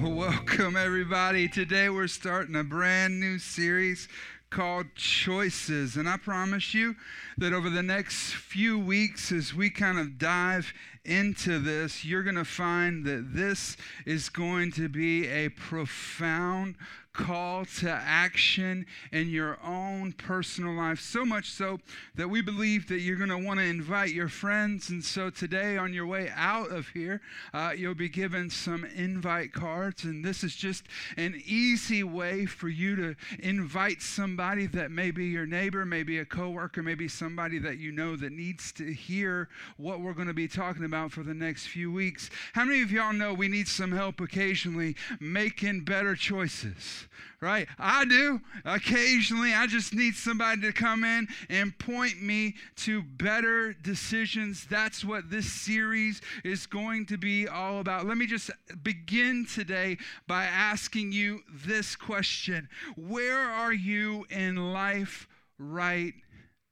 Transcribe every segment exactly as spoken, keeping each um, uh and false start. Welcome everybody. Today we're starting a brand new series called Choices, and I promise you that over the next few weeks as we kind of dive into this, you're going to find that this is going to be a profound call to action in your own personal life, so much so that we believe that you're going to want to invite your friends. And so today on your way out of here, uh, you'll be given some invite cards, and this is just an easy way for you to invite somebody that may be your neighbor, maybe a coworker, maybe somebody that you know that needs to hear what we're going to be talking about for the next few weeks. How many of y'all know we need some help occasionally making better choices? Right? I do. Occasionally, I just need somebody to come in and point me to better decisions. That's what this series is going to be all about. Let me just begin today by asking you this question. Where are you in life right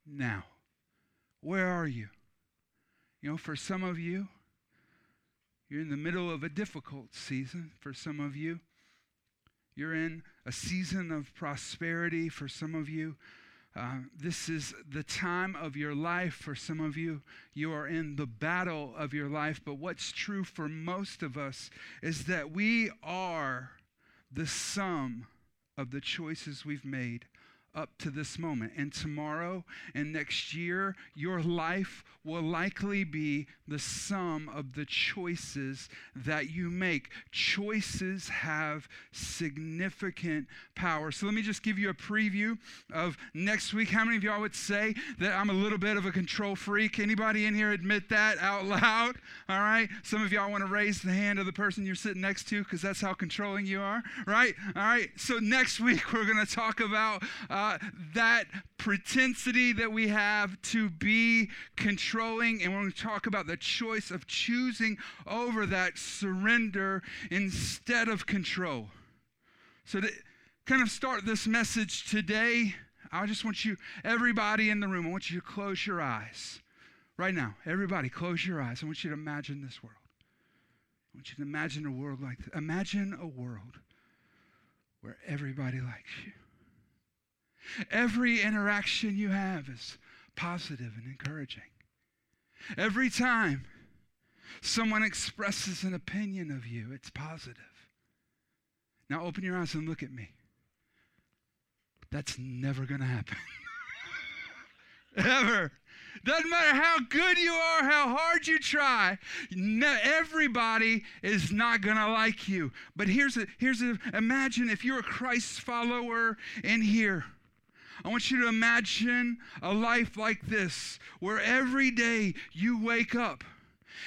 now? Where are you? You know, for some of you, you're in the middle of a difficult season. For some of you, you're in a season of prosperity. For some of you, uh, this is the time of your life. For some of you, you are in the battle of your life. But what's true for most of us is that we are the sum of the choices we've made up to this moment. And tomorrow and next year, your life will likely be the sum of the choices that you make. Choices have significant power. So let me just give you a preview of next week. How many of y'all would say that I'm a little bit of a control freak? Anybody in here admit that out loud? All right. Some of y'all want to raise the hand of the person you're sitting next to because that's how controlling you are, right? All right. So next week, we're going to talk about uh, Uh, that propensity that we have to be controlling, and we're going to talk about the choice of choosing over that surrender instead of control. So to kind of start this message today, I just want you, everybody in the room, I want you to close your eyes right now. Everybody, close your eyes. I want you to imagine this world. I want you to imagine a world like this. Imagine a world where everybody likes you. Every interaction you have is positive and encouraging. Every time someone expresses an opinion of you, it's positive. Now open your eyes and look at me. That's never going to happen. Ever. Doesn't matter how good you are, how hard you try, no, everybody is not going to like you. But here's a, here's a, imagine if you're a Christ follower in here. I want you to imagine a life like this, where every day you wake up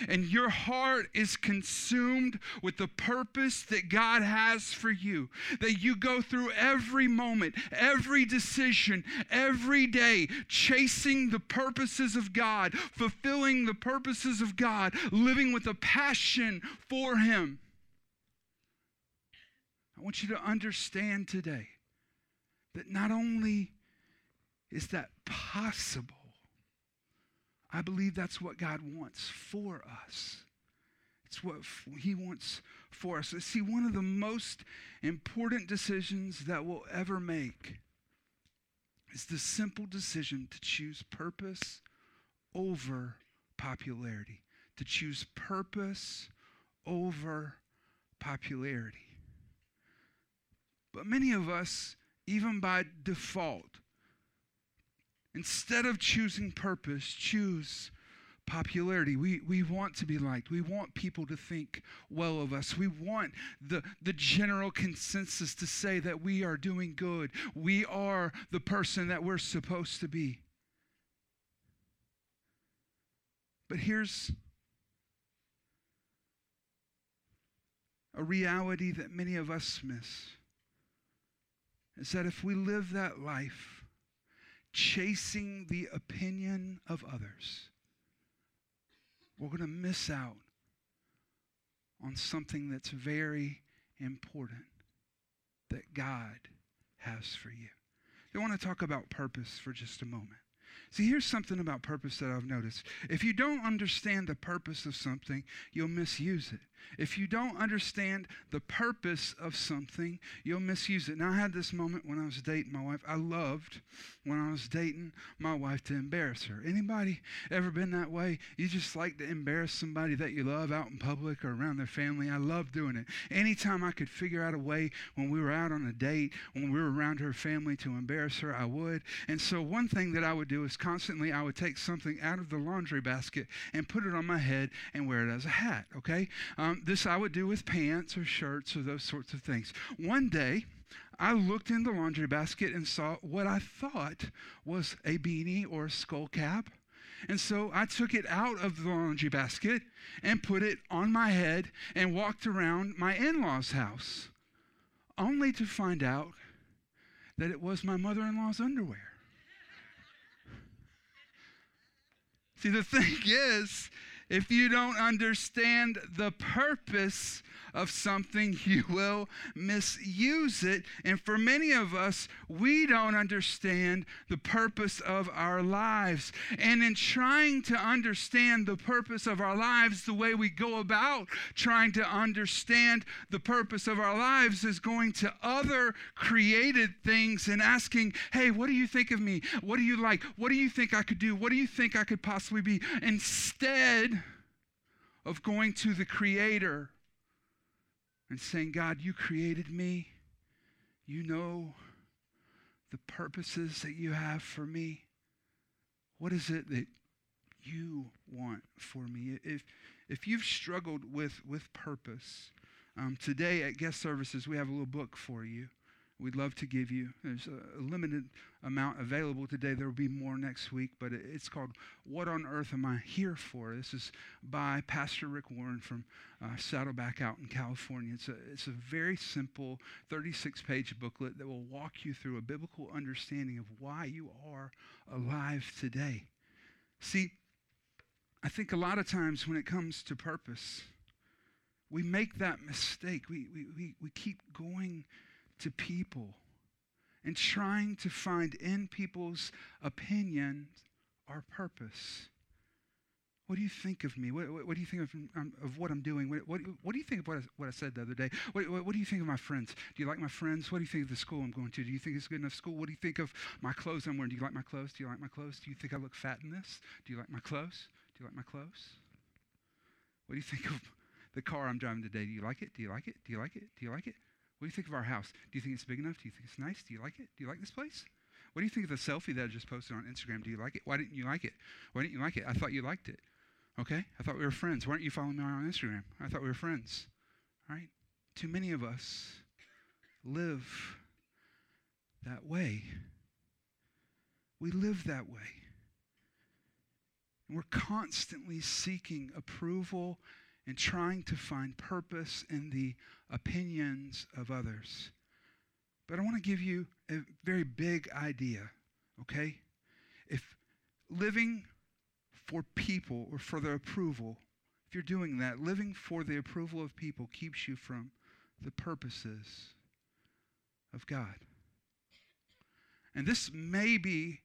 and your heart is consumed with the purpose that God has for you, that you go through every moment, every decision, every day, chasing the purposes of God, fulfilling the purposes of God, living with a passion for Him. I want you to understand today that not only is that possible, I believe that's what God wants for us. It's what He wants for us. See, one of the most important decisions that we'll ever make is the simple decision to choose purpose over popularity. To choose purpose over popularity. But many of us, even by default, instead of choosing purpose, choose popularity. We we want to be liked. We want people to think well of us. We want the, the general consensus to say that we are doing good. We are the person that we're supposed to be. But here's a reality that many of us miss. is that if we live that life chasing the opinion of others, we're going to miss out on something that's very important that God has for you. I want to talk about purpose for just a moment. See, here's something about purpose that I've noticed. If you don't understand the purpose of something, you'll misuse it. If you don't understand the purpose of something, you'll misuse it. Now, I had this moment when I was dating my wife. I loved when I was dating my wife to embarrass her. Anybody ever been that way? You just like to embarrass somebody that you love out in public or around their family. I loved doing it. Anytime I could figure out a way when we were out on a date, when we were around her family to embarrass her, I would. And so one thing that I would do is constantly I would take something out of the laundry basket and put it on my head and wear it as a hat, okay? Um, This I would do with pants or shirts or those sorts of things. One day, I looked in the laundry basket and saw what I thought was a beanie or a skull cap. And so I took it out of the laundry basket and put it on my head and walked around my in-laws' house, only to find out that it was my mother-in-law's underwear. See, the thing is, if you don't understand the purpose of something, you will misuse it. And for many of us, we don't understand the purpose of our lives. And in trying to understand the purpose of our lives, the way we go about trying to understand the purpose of our lives is going to other created things and asking, hey, what do you think of me? What do you like? What do you think I could do? What do you think I could possibly be? Instead of going to the Creator and saying, God, you created me. You know the purposes that you have for me. What is it that you want for me? If, if you've struggled with, with purpose, um, today at guest services, we have a little book for you. We'd love to give you. There's a, a limited amount available today. There will be more next week, but it, it's called What on Earth Am I Here For? This is by Pastor Rick Warren from uh, Saddleback out in California. It's a, it's a very simple thirty-six page booklet that will walk you through a biblical understanding of why you are alive today. See, I think a lot of times when it comes to purpose, we make that mistake. We, we, we, we keep going to people and trying to find in people's opinions our purpose. What do you think of me? What, what, what do you think of, um, of what I'm doing? What, what, what do you think of what I, what I said the other day? What, what, what do you think of my friends? Do you like my friends? What do you think of the school I'm going to? Do you think it's a good enough school? What do you think of my clothes I'm wearing? Do you like my clothes? Do you like my clothes? Do you think I look fat in this? Do you like my clothes? Do you like my clothes? What do you think of the car I'm driving today? Do you like it? Do you like it? Do you like it? Do you like it? What do you think of our house? Do you think it's big enough? Do you think it's nice? Do you like it? Do you like this place? What do you think of the selfie that I just posted on Instagram? Do you like it? Why didn't you like it? Why didn't you like it? I thought you liked it. Okay? I thought we were friends. Why aren't you following me on Instagram? I thought we were friends. All right? Too many of us live that way. We live that way. And we're constantly seeking approval and trying to find purpose in the opinions of others. But I want to give you a very big idea, okay? If living for people or for their approval, if you're doing that, living for the approval of people keeps you from the purposes of God. And this may be,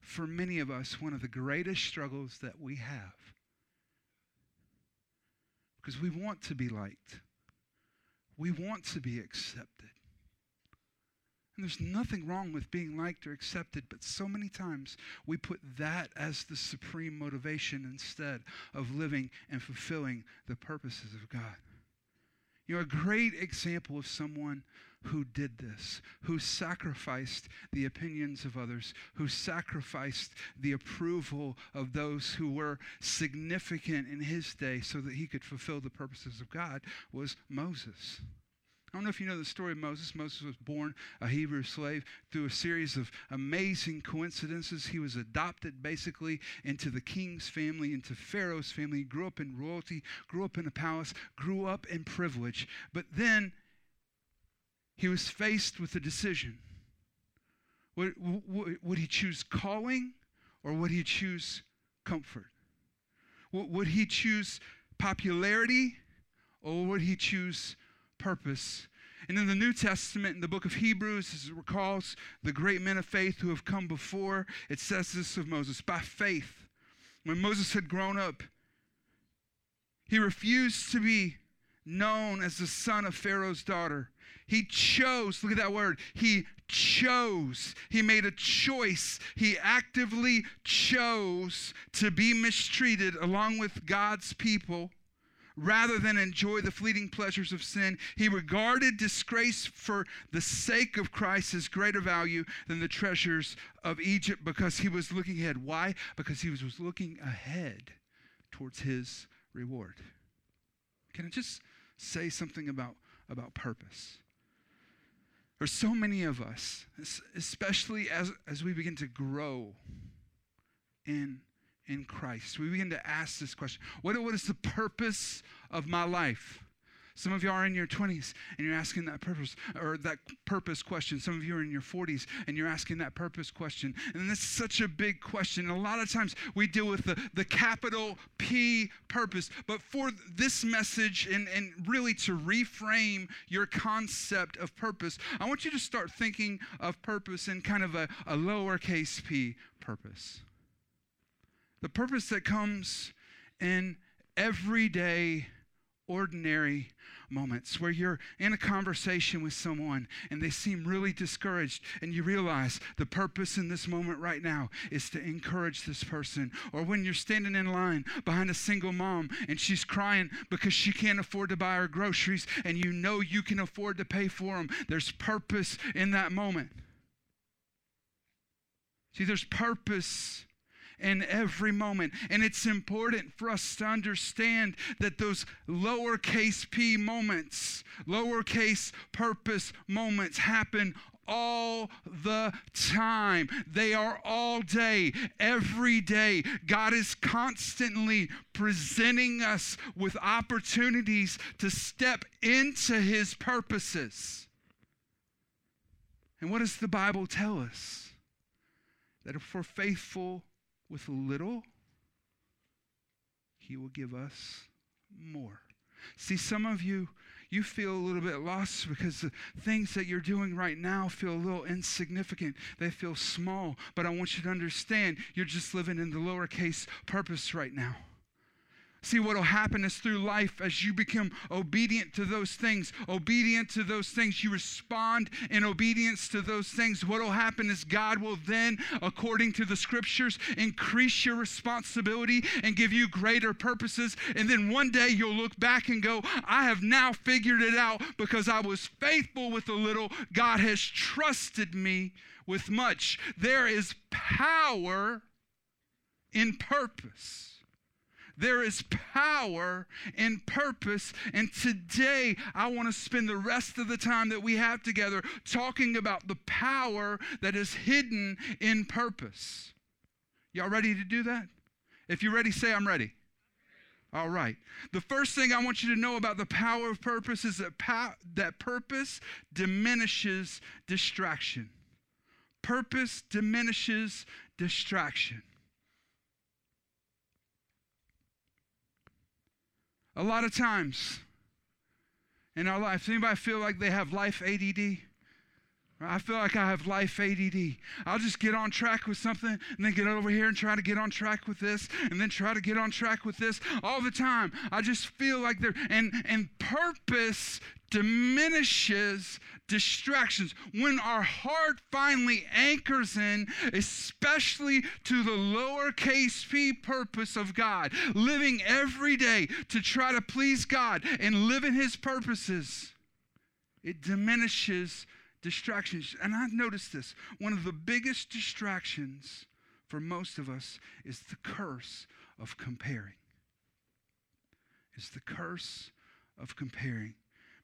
for many of us, one of the greatest struggles that we have. Because we want to be liked. We want to be accepted. And there's nothing wrong with being liked or accepted, but so many times we put that as the supreme motivation instead of living and fulfilling the purposes of God. You know, a great example of someone who did this, who sacrificed the opinions of others, who sacrificed the approval of those who were significant in his day so that he could fulfill the purposes of God, was Moses. I don't know if you know the story of Moses. Moses was born a Hebrew slave. Through a series of amazing coincidences, he was adopted basically into the king's family, into Pharaoh's family. He grew up in royalty, grew up in a palace, grew up in privilege. But then he was faced with a decision. Would, would, would he choose calling or would he choose comfort? Would, would he choose popularity or would he choose purpose? And in the New Testament, in the book of Hebrews, as it recalls the great men of faith who have come before, it says this of Moses, by faith, when Moses had grown up, he refused to be known as the son of Pharaoh's daughter. He chose, look at that word, he chose. He made a choice. He actively chose to be mistreated along with God's people rather than enjoy the fleeting pleasures of sin. He regarded disgrace for the sake of Christ as greater value than the treasures of Egypt because he was looking ahead. Why? Because he was looking ahead towards his reward. Can I just say something about, about purpose? There's so many of us, especially as, as we begin to grow in in Christ, we begin to ask this question. What, what is the purpose of my life? Some of you are in your twenties and you're asking that purpose or that purpose question. Some of you are in your forties and you're asking that purpose question. And this is such a big question. And a lot of times we deal with the, the capital P purpose. But for this message and, and really to reframe your concept of purpose, I want you to start thinking of purpose in kind of a, a lowercase p purpose. The purpose that comes in everyday, ordinary moments where you're in a conversation with someone and they seem really discouraged and you realize the purpose in this moment right now is to encourage this person. Or when you're standing in line behind a single mom and she's crying because she can't afford to buy her groceries and you know you can afford to pay for them, there's purpose in that moment. See, there's purpose in every moment. And it's important for us to understand that those lowercase p moments, lowercase purpose moments happen all the time. They are all day, every day. God is constantly presenting us with opportunities to step into his purposes. And what does the Bible tell us? That if we're faithful with little, he will give us more. See, some of you, you feel a little bit lost because the things that you're doing right now feel a little insignificant. They feel small, but I want you to understand you're just living in the lowercase purpose right now. See, what will happen is through life, as you become obedient to those things, obedient to those things, you respond in obedience to those things. What will happen is God will then, according to the scriptures, increase your responsibility and give you greater purposes. And then one day you'll look back and go, I have now figured it out because I was faithful with a little. God has trusted me with much. There is power in purpose. There is power in purpose, and today I want to spend the rest of the time that we have together talking about the power that is hidden in purpose. Y'all ready to do that? If you're ready, say I'm ready. All right. The first thing I want you to know about the power of purpose is that, pow- that purpose diminishes distraction. Purpose diminishes distraction. A lot of times in our life, anybody feel like they have life A D D? I feel like I have life A D D. I'll just get on track with something and then get over here and try to get on track with this and then try to get on track with this all the time. I just feel like there, and, and purpose diminishes distractions. When our heart finally anchors in, especially to the lowercase p purpose of God, living every day to try to please God and live in his purposes, it diminishes distractions. And I've noticed this. One of the biggest distractions for most of us is the curse of comparing. It's the curse of comparing.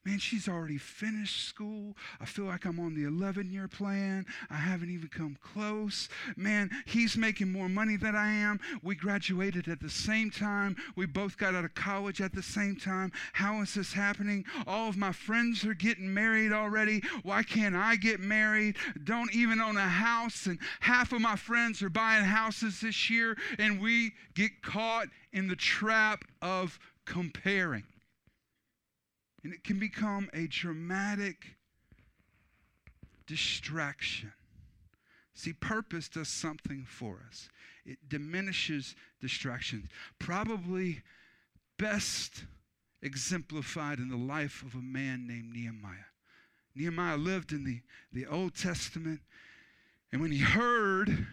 Man, she's already finished school. I feel like I'm on the eleven-year plan. I haven't even come close. Man, he's making more money than I am. We graduated at the same time. We both got out of college at the same time. How is this happening? All of my friends are getting married already. Why can't I get married? Don't even own a house. And half of my friends are buying houses this year, and we get caught in the trap of comparing. And it can become a dramatic distraction. See, purpose does something for us. It diminishes distractions. Probably best exemplified in the life of a man named Nehemiah. Nehemiah lived in the, the Old Testament, and when he heard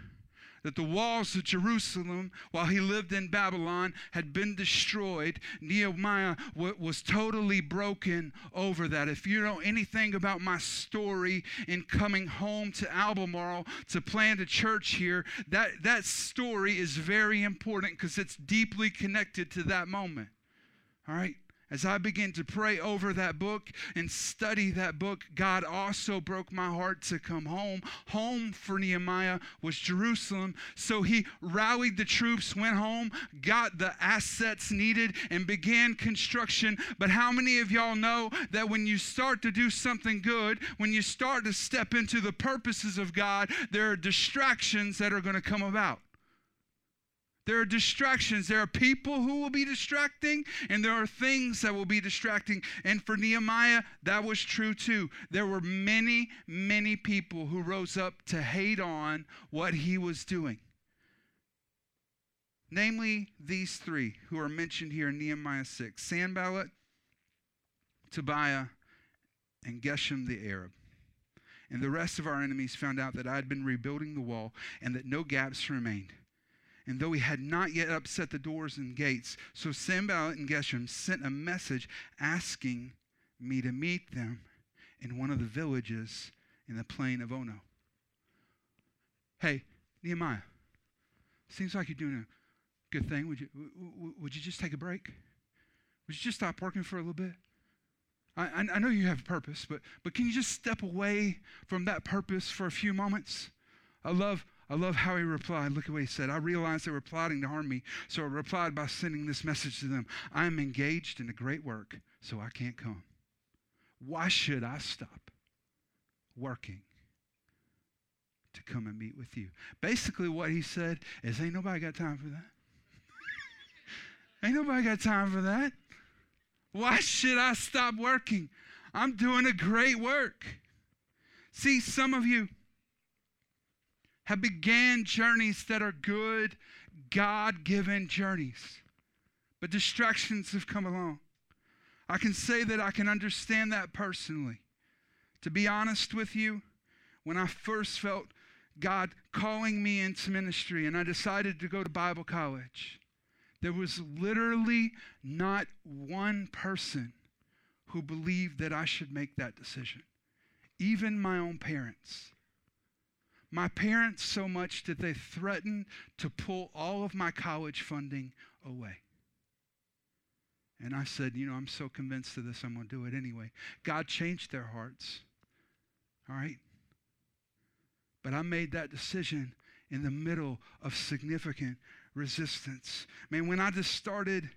that the walls of Jerusalem, while he lived in Babylon, had been destroyed, Nehemiah w- was totally broken over that. If you know anything about my story in coming home to Albemarle to plant a church here, that, that story is very important because it's deeply connected to that moment. All right? As I began to pray over that book and study that book, God also broke my heart to come home. Home for Nehemiah was Jerusalem. So he rallied the troops, went home, got the assets needed, and began construction. But how many of y'all know that when you start to do something good, when you start to step into the purposes of God, there are distractions that are going to come about? There are distractions. There are people who will be distracting, and there are things that will be distracting. And for Nehemiah, that was true too. There were many, many people who rose up to hate on what he was doing. Namely, these three who are mentioned here in Nehemiah six. Sanballat, Tobiah, and Geshem the Arab. And the rest of our enemies found out that I had been rebuilding the wall and that no gaps remained. And though he had not yet upset the doors and gates, so Sanballat and Geshem sent a message asking me to meet them in one of the villages in the plain of Ono. Hey, Nehemiah, seems like you're doing a good thing. Would you, w- would you just take a break? Would you just stop working for a little bit? I, I know you have a purpose, but, but can you just step away from that purpose for a few moments? I love I love how he replied. Look at what he said. I realized they were plotting to harm me, so I replied by sending this message to them. I am engaged in a great work, so I can't come. Why should I stop working to come and meet with you? Basically what he said is, ain't nobody got time for that. Ain't nobody got time for that. Why should I stop working? I'm doing a great work. See, some of you have began journeys that are good, God-given journeys. But distractions have come along. I can say that I can understand that personally. To be honest with you, when I first felt God calling me into ministry and I decided to go to Bible college, there was literally not one person who believed that I should make that decision. Even my own parents. My parents so much that they threatened to pull all of my college funding away. And I said, you know, I'm so convinced of this, I'm going to do it anyway. God changed their hearts, all right? But I made that decision in the middle of significant resistance. Man, when I just started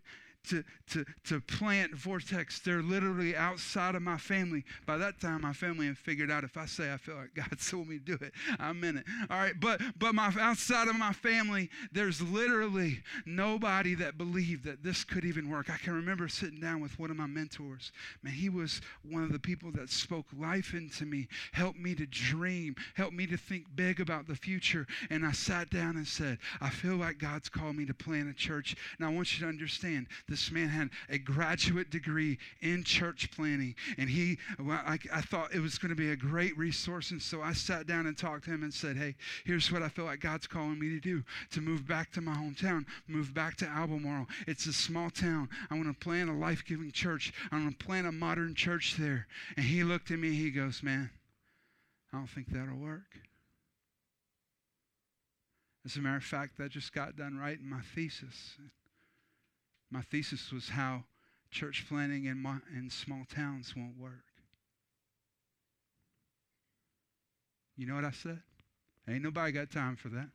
to, to, to plant Vortex, they're literally outside of my family. By that time, my family had figured out if I say I feel like God told me to do it, I'm in it. All right, but but my outside of my family, there's literally nobody that believed that this could even work. I can remember sitting down with one of my mentors. Man, he was one of the people that spoke life into me, helped me to dream, helped me to think big about the future. And I sat down and said, I feel like God's called me to plant a church. And I want you to understand, this man had a graduate degree in church planning, and he, well, I, I thought it was going to be a great resource, and so I sat down and talked to him and said, hey, here's what I feel like God's calling me to do, to move back to my hometown, move back to Albemarle. It's a small town. I want to plant a life-giving church. I want to plant a modern church there. And he looked at me, and he goes, man, I don't think that'll work. As a matter of fact, that just got done right in my thesis. My thesis was how Church planting in, my, in small towns won't work. You know what I said? Ain't nobody got time for that.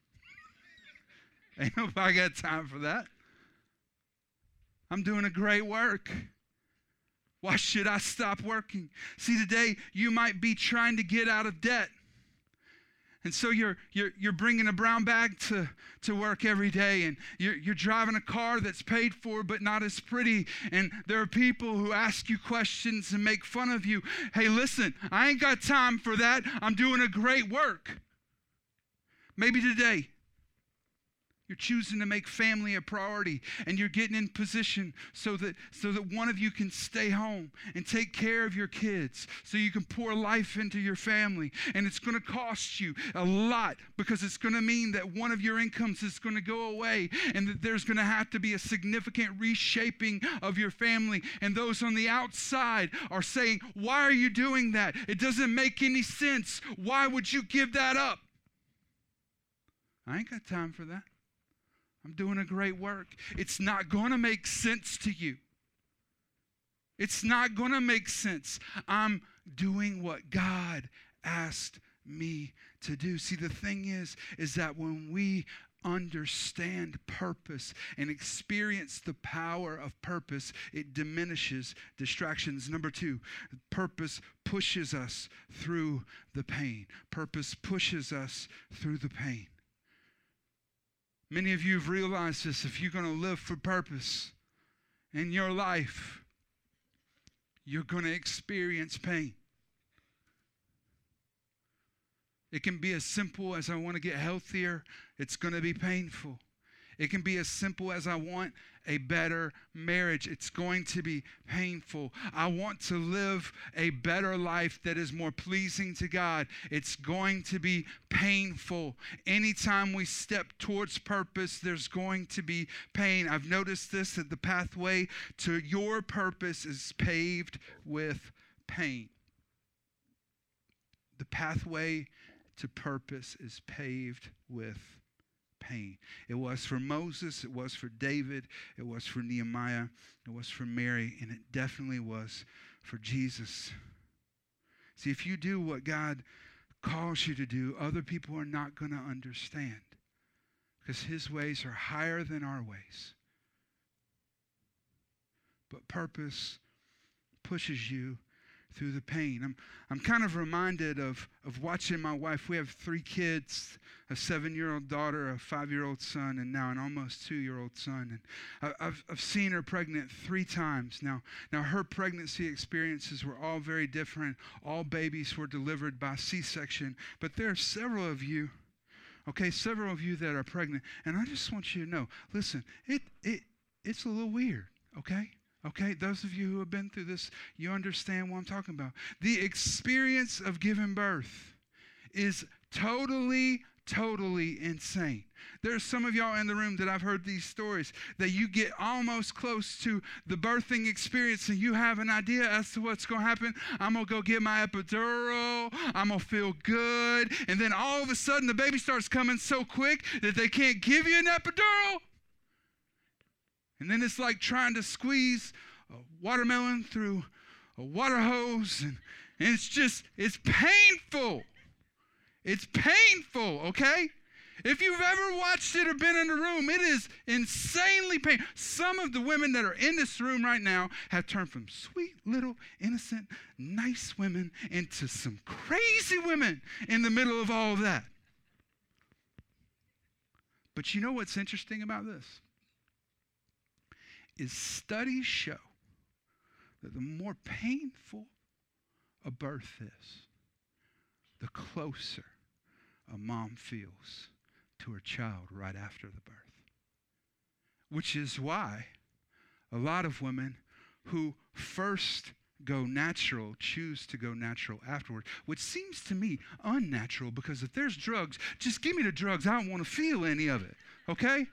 Ain't nobody got time for that. I'm doing a great work. Why should I stop working? See, today you might be trying to get out of debt. And so you're, you're, you're bringing a brown bag to, to work every day, and you're, you're driving a car that's paid for but not as pretty, and there are people who ask you questions and make fun of you. Hey, listen, I ain't got time for that. I'm doing a great work. Maybe today you're choosing to make family a priority, and you're getting in position so that, so that one of you can stay home and take care of your kids so you can pour life into your family. And it's going to cost you a lot, because it's going to mean that one of your incomes is going to go away, and that there's going to have to be a significant reshaping of your family. And those on the outside are saying, why are you doing that? It doesn't make any sense. Why would you give that up? I ain't got time for that. I'm doing a great work. It's not going to make sense to you. It's not going to make sense. I'm doing what God asked me to do. See, the thing is, is that when we understand purpose and experience the power of purpose, it diminishes distractions. Number two, purpose pushes us through the pain. Purpose pushes us through the pain. Many of you have realized this. If you're going to live for purpose in your life, you're going to experience pain. It can be as simple as I want to get healthier. It's going to be painful. It can be as simple as I want a better marriage. It's going to be painful. I want to live a better life that is more pleasing to God. It's going to be painful. Anytime we step towards purpose, there's going to be pain. I've noticed this, that the pathway to your purpose is paved with pain. The pathway to purpose is paved with pain. Pain. It was for Moses, it was for David, it was for Nehemiah, it was for Mary, and it definitely was for Jesus. See, if you do what God calls you to do, other people are not going to understand, because his ways are higher than our ways. But purpose pushes you through the pain. I'm I'm kind of reminded of, of watching my wife. We have three kids, a seven-year-old daughter, a five-year-old son, and now an almost two-year-old son. And I, I've I've seen her pregnant three times now. Now her pregnancy experiences were all very different. All babies were delivered by C-section. But there are several of you, okay, several of you that are pregnant. And I just want you to know, listen, it it it's a little weird, okay? Okay, those of you who have been through this, you understand what I'm talking about. The experience of giving birth is totally, totally insane. There's some of y'all in the room that I've heard these stories that you get almost close to the birthing experience and you have an idea as to what's going to happen. I'm going to go get my epidural. I'm going to feel good. And then all of a sudden the baby starts coming so quick that they can't give you an epidural. And then it's like trying to squeeze a watermelon through a water hose. And, and it's just, it's painful. It's painful, okay? If you've ever watched it or been in the room, it is insanely painful. Some of the women that are in this room right now have turned from sweet, little, innocent, nice women into some crazy women in the middle of all of that. But you know what's interesting about this? Is studies show that the more painful a birth is, the closer a mom feels to her child right after the birth. Which is why a lot of women who first go natural choose to go natural afterward, which seems to me unnatural, because if there's drugs, just give me the drugs. I don't want to feel any of it, okay?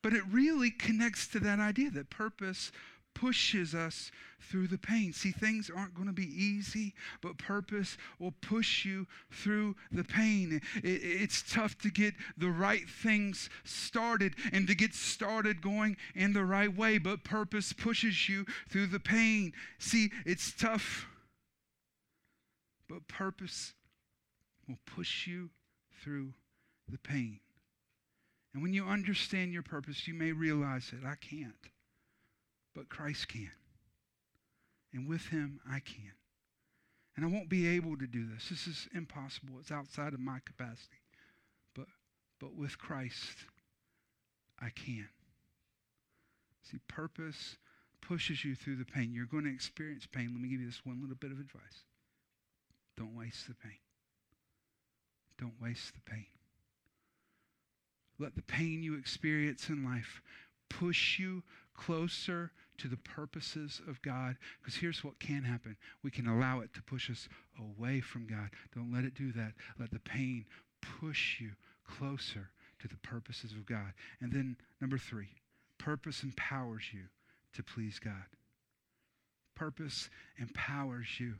But it really connects to that idea that purpose pushes us through the pain. See, things aren't going to be easy, but purpose will push you through the pain. It, it's tough to get the right things started and to get started going in the right way, but purpose pushes you through the pain. See, it's tough, but purpose will push you through the pain. And when you understand your purpose, you may realize that I can't, but Christ can. And with him, I can. And I won't be able to do this. This is impossible. It's outside of my capacity. But, but with Christ, I can. See, purpose pushes you through the pain. You're going to experience pain. Let me give you this one little bit of advice. Don't waste the pain. Don't waste the pain. Let the pain you experience in life push you closer to the purposes of God. Because here's what can happen. We can allow it to push us away from God. Don't let it do that. Let the pain push you closer to the purposes of God. And then number three, purpose empowers you to please God. Purpose empowers you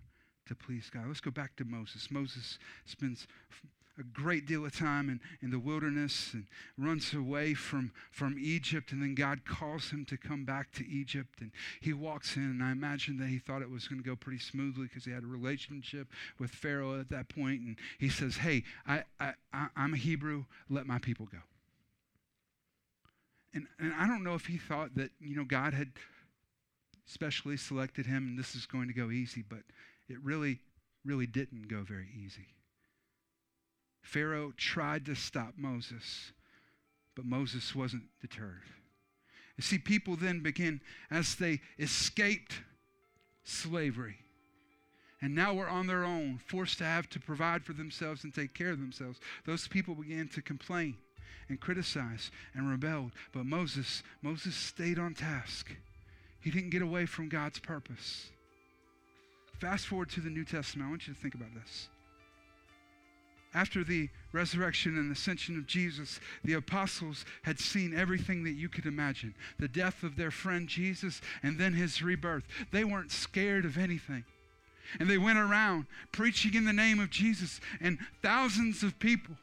to please God. Let's go back to Moses. Moses spends a great deal of time in, in the wilderness and runs away from, from Egypt, and then God calls him to come back to Egypt, and he walks in, and I imagine that he thought it was going to go pretty smoothly because he had a relationship with Pharaoh at that point, and he says, hey, I, I, I, I'm a Hebrew, let my people go. And, and I don't know if he thought that, you know, God had specially selected him and this is going to go easy, but it really, really didn't go very easy. Pharaoh tried to stop Moses, but Moses wasn't deterred. You see, people then began, as they escaped slavery, and now were on their own, forced to have to provide for themselves and take care of themselves. Those people began to complain and criticize and rebelled, but Moses, Moses stayed on task. He didn't get away from God's purpose. Fast forward to the New Testament. I want you to think about this. After the resurrection and ascension of Jesus, the apostles had seen everything that you could imagine. The death of their friend Jesus and then his rebirth. They weren't scared of anything. And they went around preaching in the name of Jesus, and thousands of people,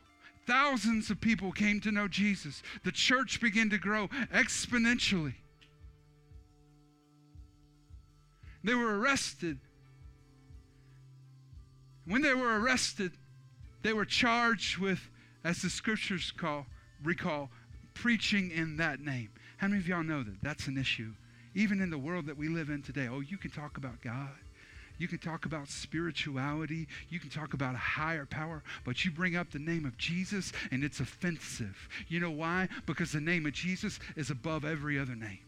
thousands of people came to know Jesus. The church began to grow exponentially. They were arrested. When they were arrested, they were charged with, as the scriptures call, recall, preaching in that name. How many of y'all know that that's an issue? Even in the world that we live in today, oh, you can talk about God. You can talk about spirituality. You can talk about a higher power, but you bring up the name of Jesus and it's offensive. You know why? Because the name of Jesus is above every other name.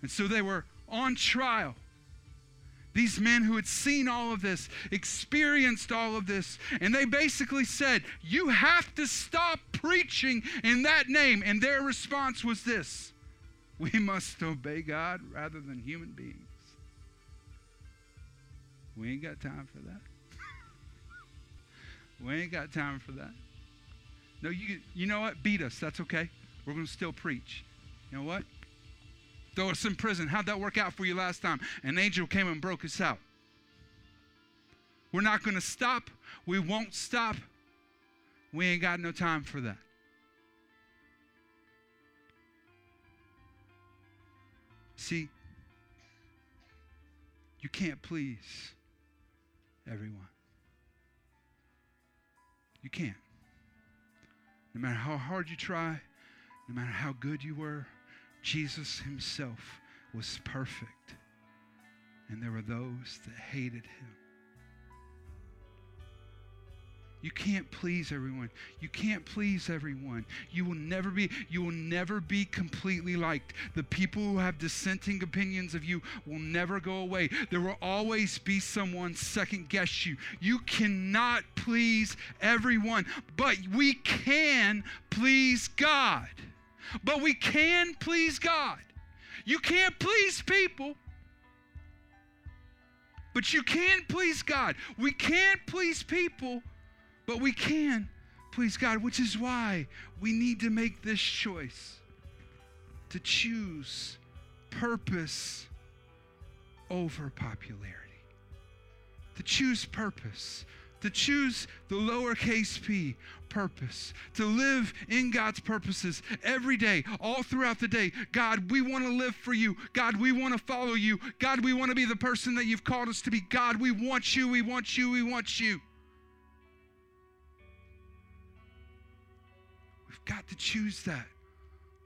And so they were on trial. These men who had seen all of this, experienced all of this, and they basically said, you have to stop preaching in that name. And their response was this: we must obey God rather than human beings. We ain't got time for that. We ain't got time for that. No, you, you know what? Beat us. That's okay. We're going to still preach. You know what? Throw us in prison. How'd that work out for you last time? An angel came and broke us out. We're not going to stop. We won't stop. We ain't got no time for that. See, you can't please everyone. You can't. No matter how hard you try, no matter how good you were, Jesus himself was perfect, and there were those that hated him. You can't please everyone. You can't please everyone. You will never be, you will never be completely liked. The people who have dissenting opinions of you will never go away. There will always be someone second guess you. You cannot please everyone, but we can please God. But we can please God. You can't please people, but you can please God. We can't please people, but we can please God, which is why we need to make this choice. to choose purpose over popularity. To choose purpose. To choose the lowercase p, purpose. To live in God's purposes every day, all throughout the day. God, we want to live for you. God, we want to follow you. God, we want to be the person that you've called us to be. God, we want you, we want you, we want you. We've got to choose that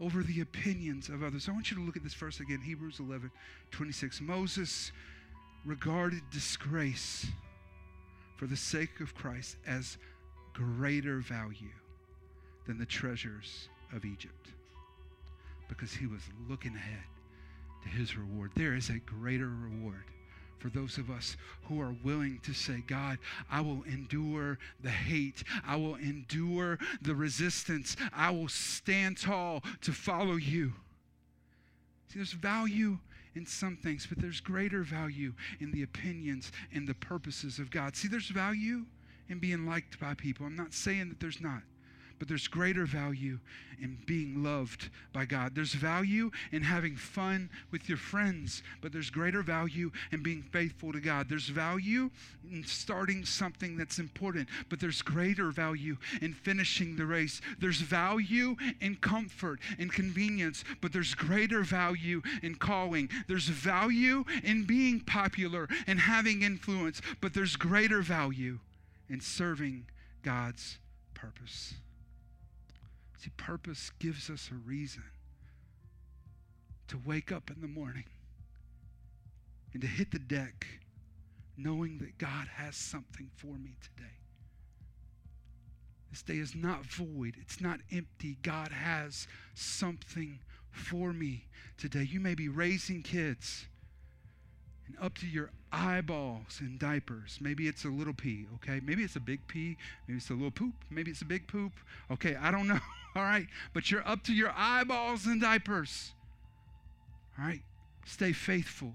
over the opinions of others. I want you to look at this verse again, Hebrews eleven twenty-six. Moses regarded disgrace for the sake of Christ as greater value than the treasures of Egypt, because he was looking ahead to his reward. There is a greater reward for those of us who are willing to say, God, I will endure the hate. I will endure the resistance. I will stand tall to follow you. See, there's value in some things, but there's greater value in the opinions and the purposes of God. See, there's value in being liked by people. I'm not saying that there's not, but there's greater value in being loved by God. There's value in having fun with your friends, but there's greater value in being faithful to God. There's value in starting something that's important, but there's greater value in finishing the race. There's value in comfort and convenience, but there's greater value in calling. There's value in being popular and having influence, but there's greater value in serving God's purpose. See, purpose gives us a reason to wake up in the morning and to hit the deck knowing that God has something for me today. This day is not void. It's not empty. God has something for me today. You may be raising kids and up to your eyeballs in diapers. Maybe it's a little pee, okay? Maybe it's a big pee. Maybe it's a little poop. Maybe it's a big poop. Okay, I don't know. All right, but you're up to your eyeballs in diapers. All right, stay faithful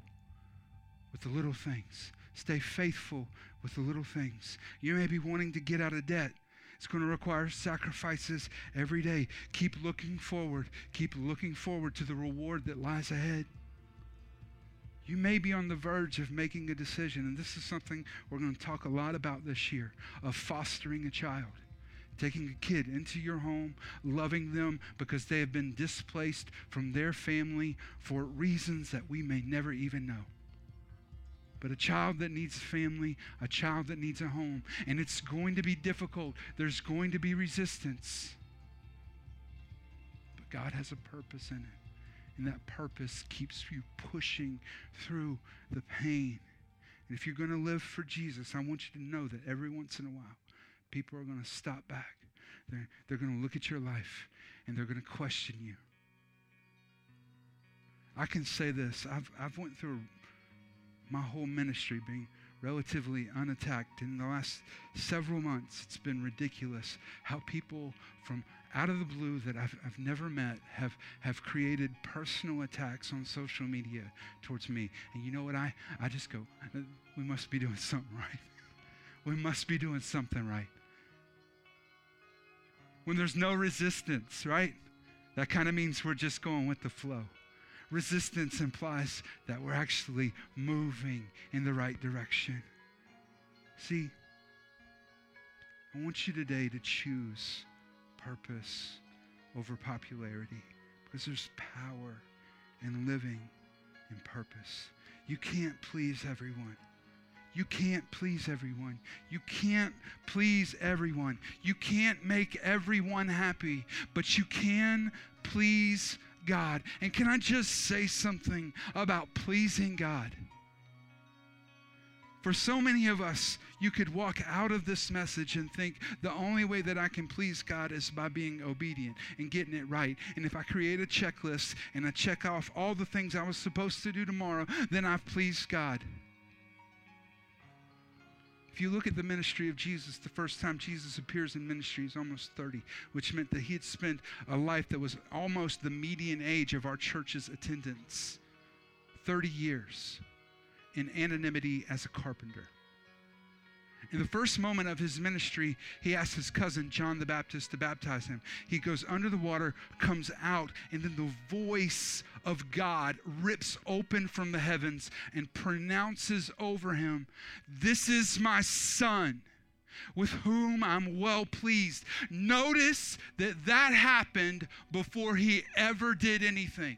with the little things. Stay faithful with the little things. You may be wanting to get out of debt. It's going to require sacrifices every day. Keep looking forward. Keep looking forward to the reward that lies ahead. You may be on the verge of making a decision, and this is something we're going to talk a lot about this year, of fostering a child. Taking a kid into your home, loving them because they have been displaced from their family for reasons that we may never even know. But a child that needs family, a child that needs a home, and it's going to be difficult. There's going to be resistance. But God has a purpose in it, and that purpose keeps you pushing through the pain. And if you're going to live for Jesus, I want you to know that every once in a while, people are going to stop back. They're, they're going to look at your life, and they're going to question you. I can say this. I've, I've went through my whole ministry being relatively unattacked. In the last several months, it's been ridiculous how people from out of the blue that I've, I've never met have, have created personal attacks on social media towards me. And you know what? I, I just go, we must be doing something right. We must be doing something right. When there's no resistance, right? That kind of means we're just going with the flow. Resistance implies that we're actually moving in the right direction. See, I want you today to choose purpose over popularity, because there's power in living in purpose. You can't please everyone. You can't please everyone. You can't please everyone. You can't make everyone happy, but you can please God. And can I just say something about pleasing God? For so many of us, you could walk out of this message and think, the only way that I can please God is by being obedient and getting it right. And if I create a checklist and I check off all the things I was supposed to do tomorrow, then I've pleased God. If you look at the ministry of Jesus, the first time Jesus appears in ministry is almost thirty, which meant that he had spent a life that was almost the median age of our church's attendance. thirty years in anonymity as a carpenter. In the first moment of his ministry, he asks his cousin, John the Baptist, to baptize him. He goes under the water, comes out, and then the voice of God rips open from the heavens and pronounces over him, "This is my son, with whom I'm well pleased." Notice that that happened before he ever did anything.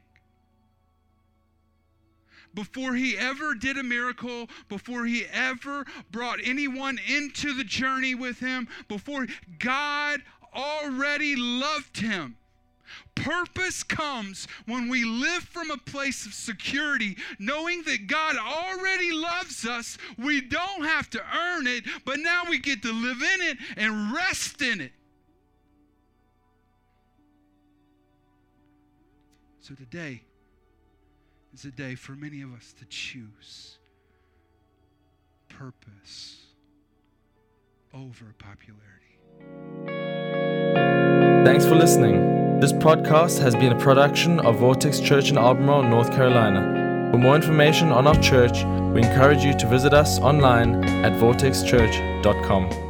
Before he ever did a miracle, before he ever brought anyone into the journey with him, before God already loved him. Purpose comes when we live from a place of security, knowing that God already loves us. We don't have to earn it, but now we get to live in it and rest in it. So today, it's a day for many of us to choose purpose over popularity. Thanks for listening. This podcast has been a production of Vortex Church in Albemarle, North Carolina. For more information on our church, we encourage you to visit us online at vortex church dot com.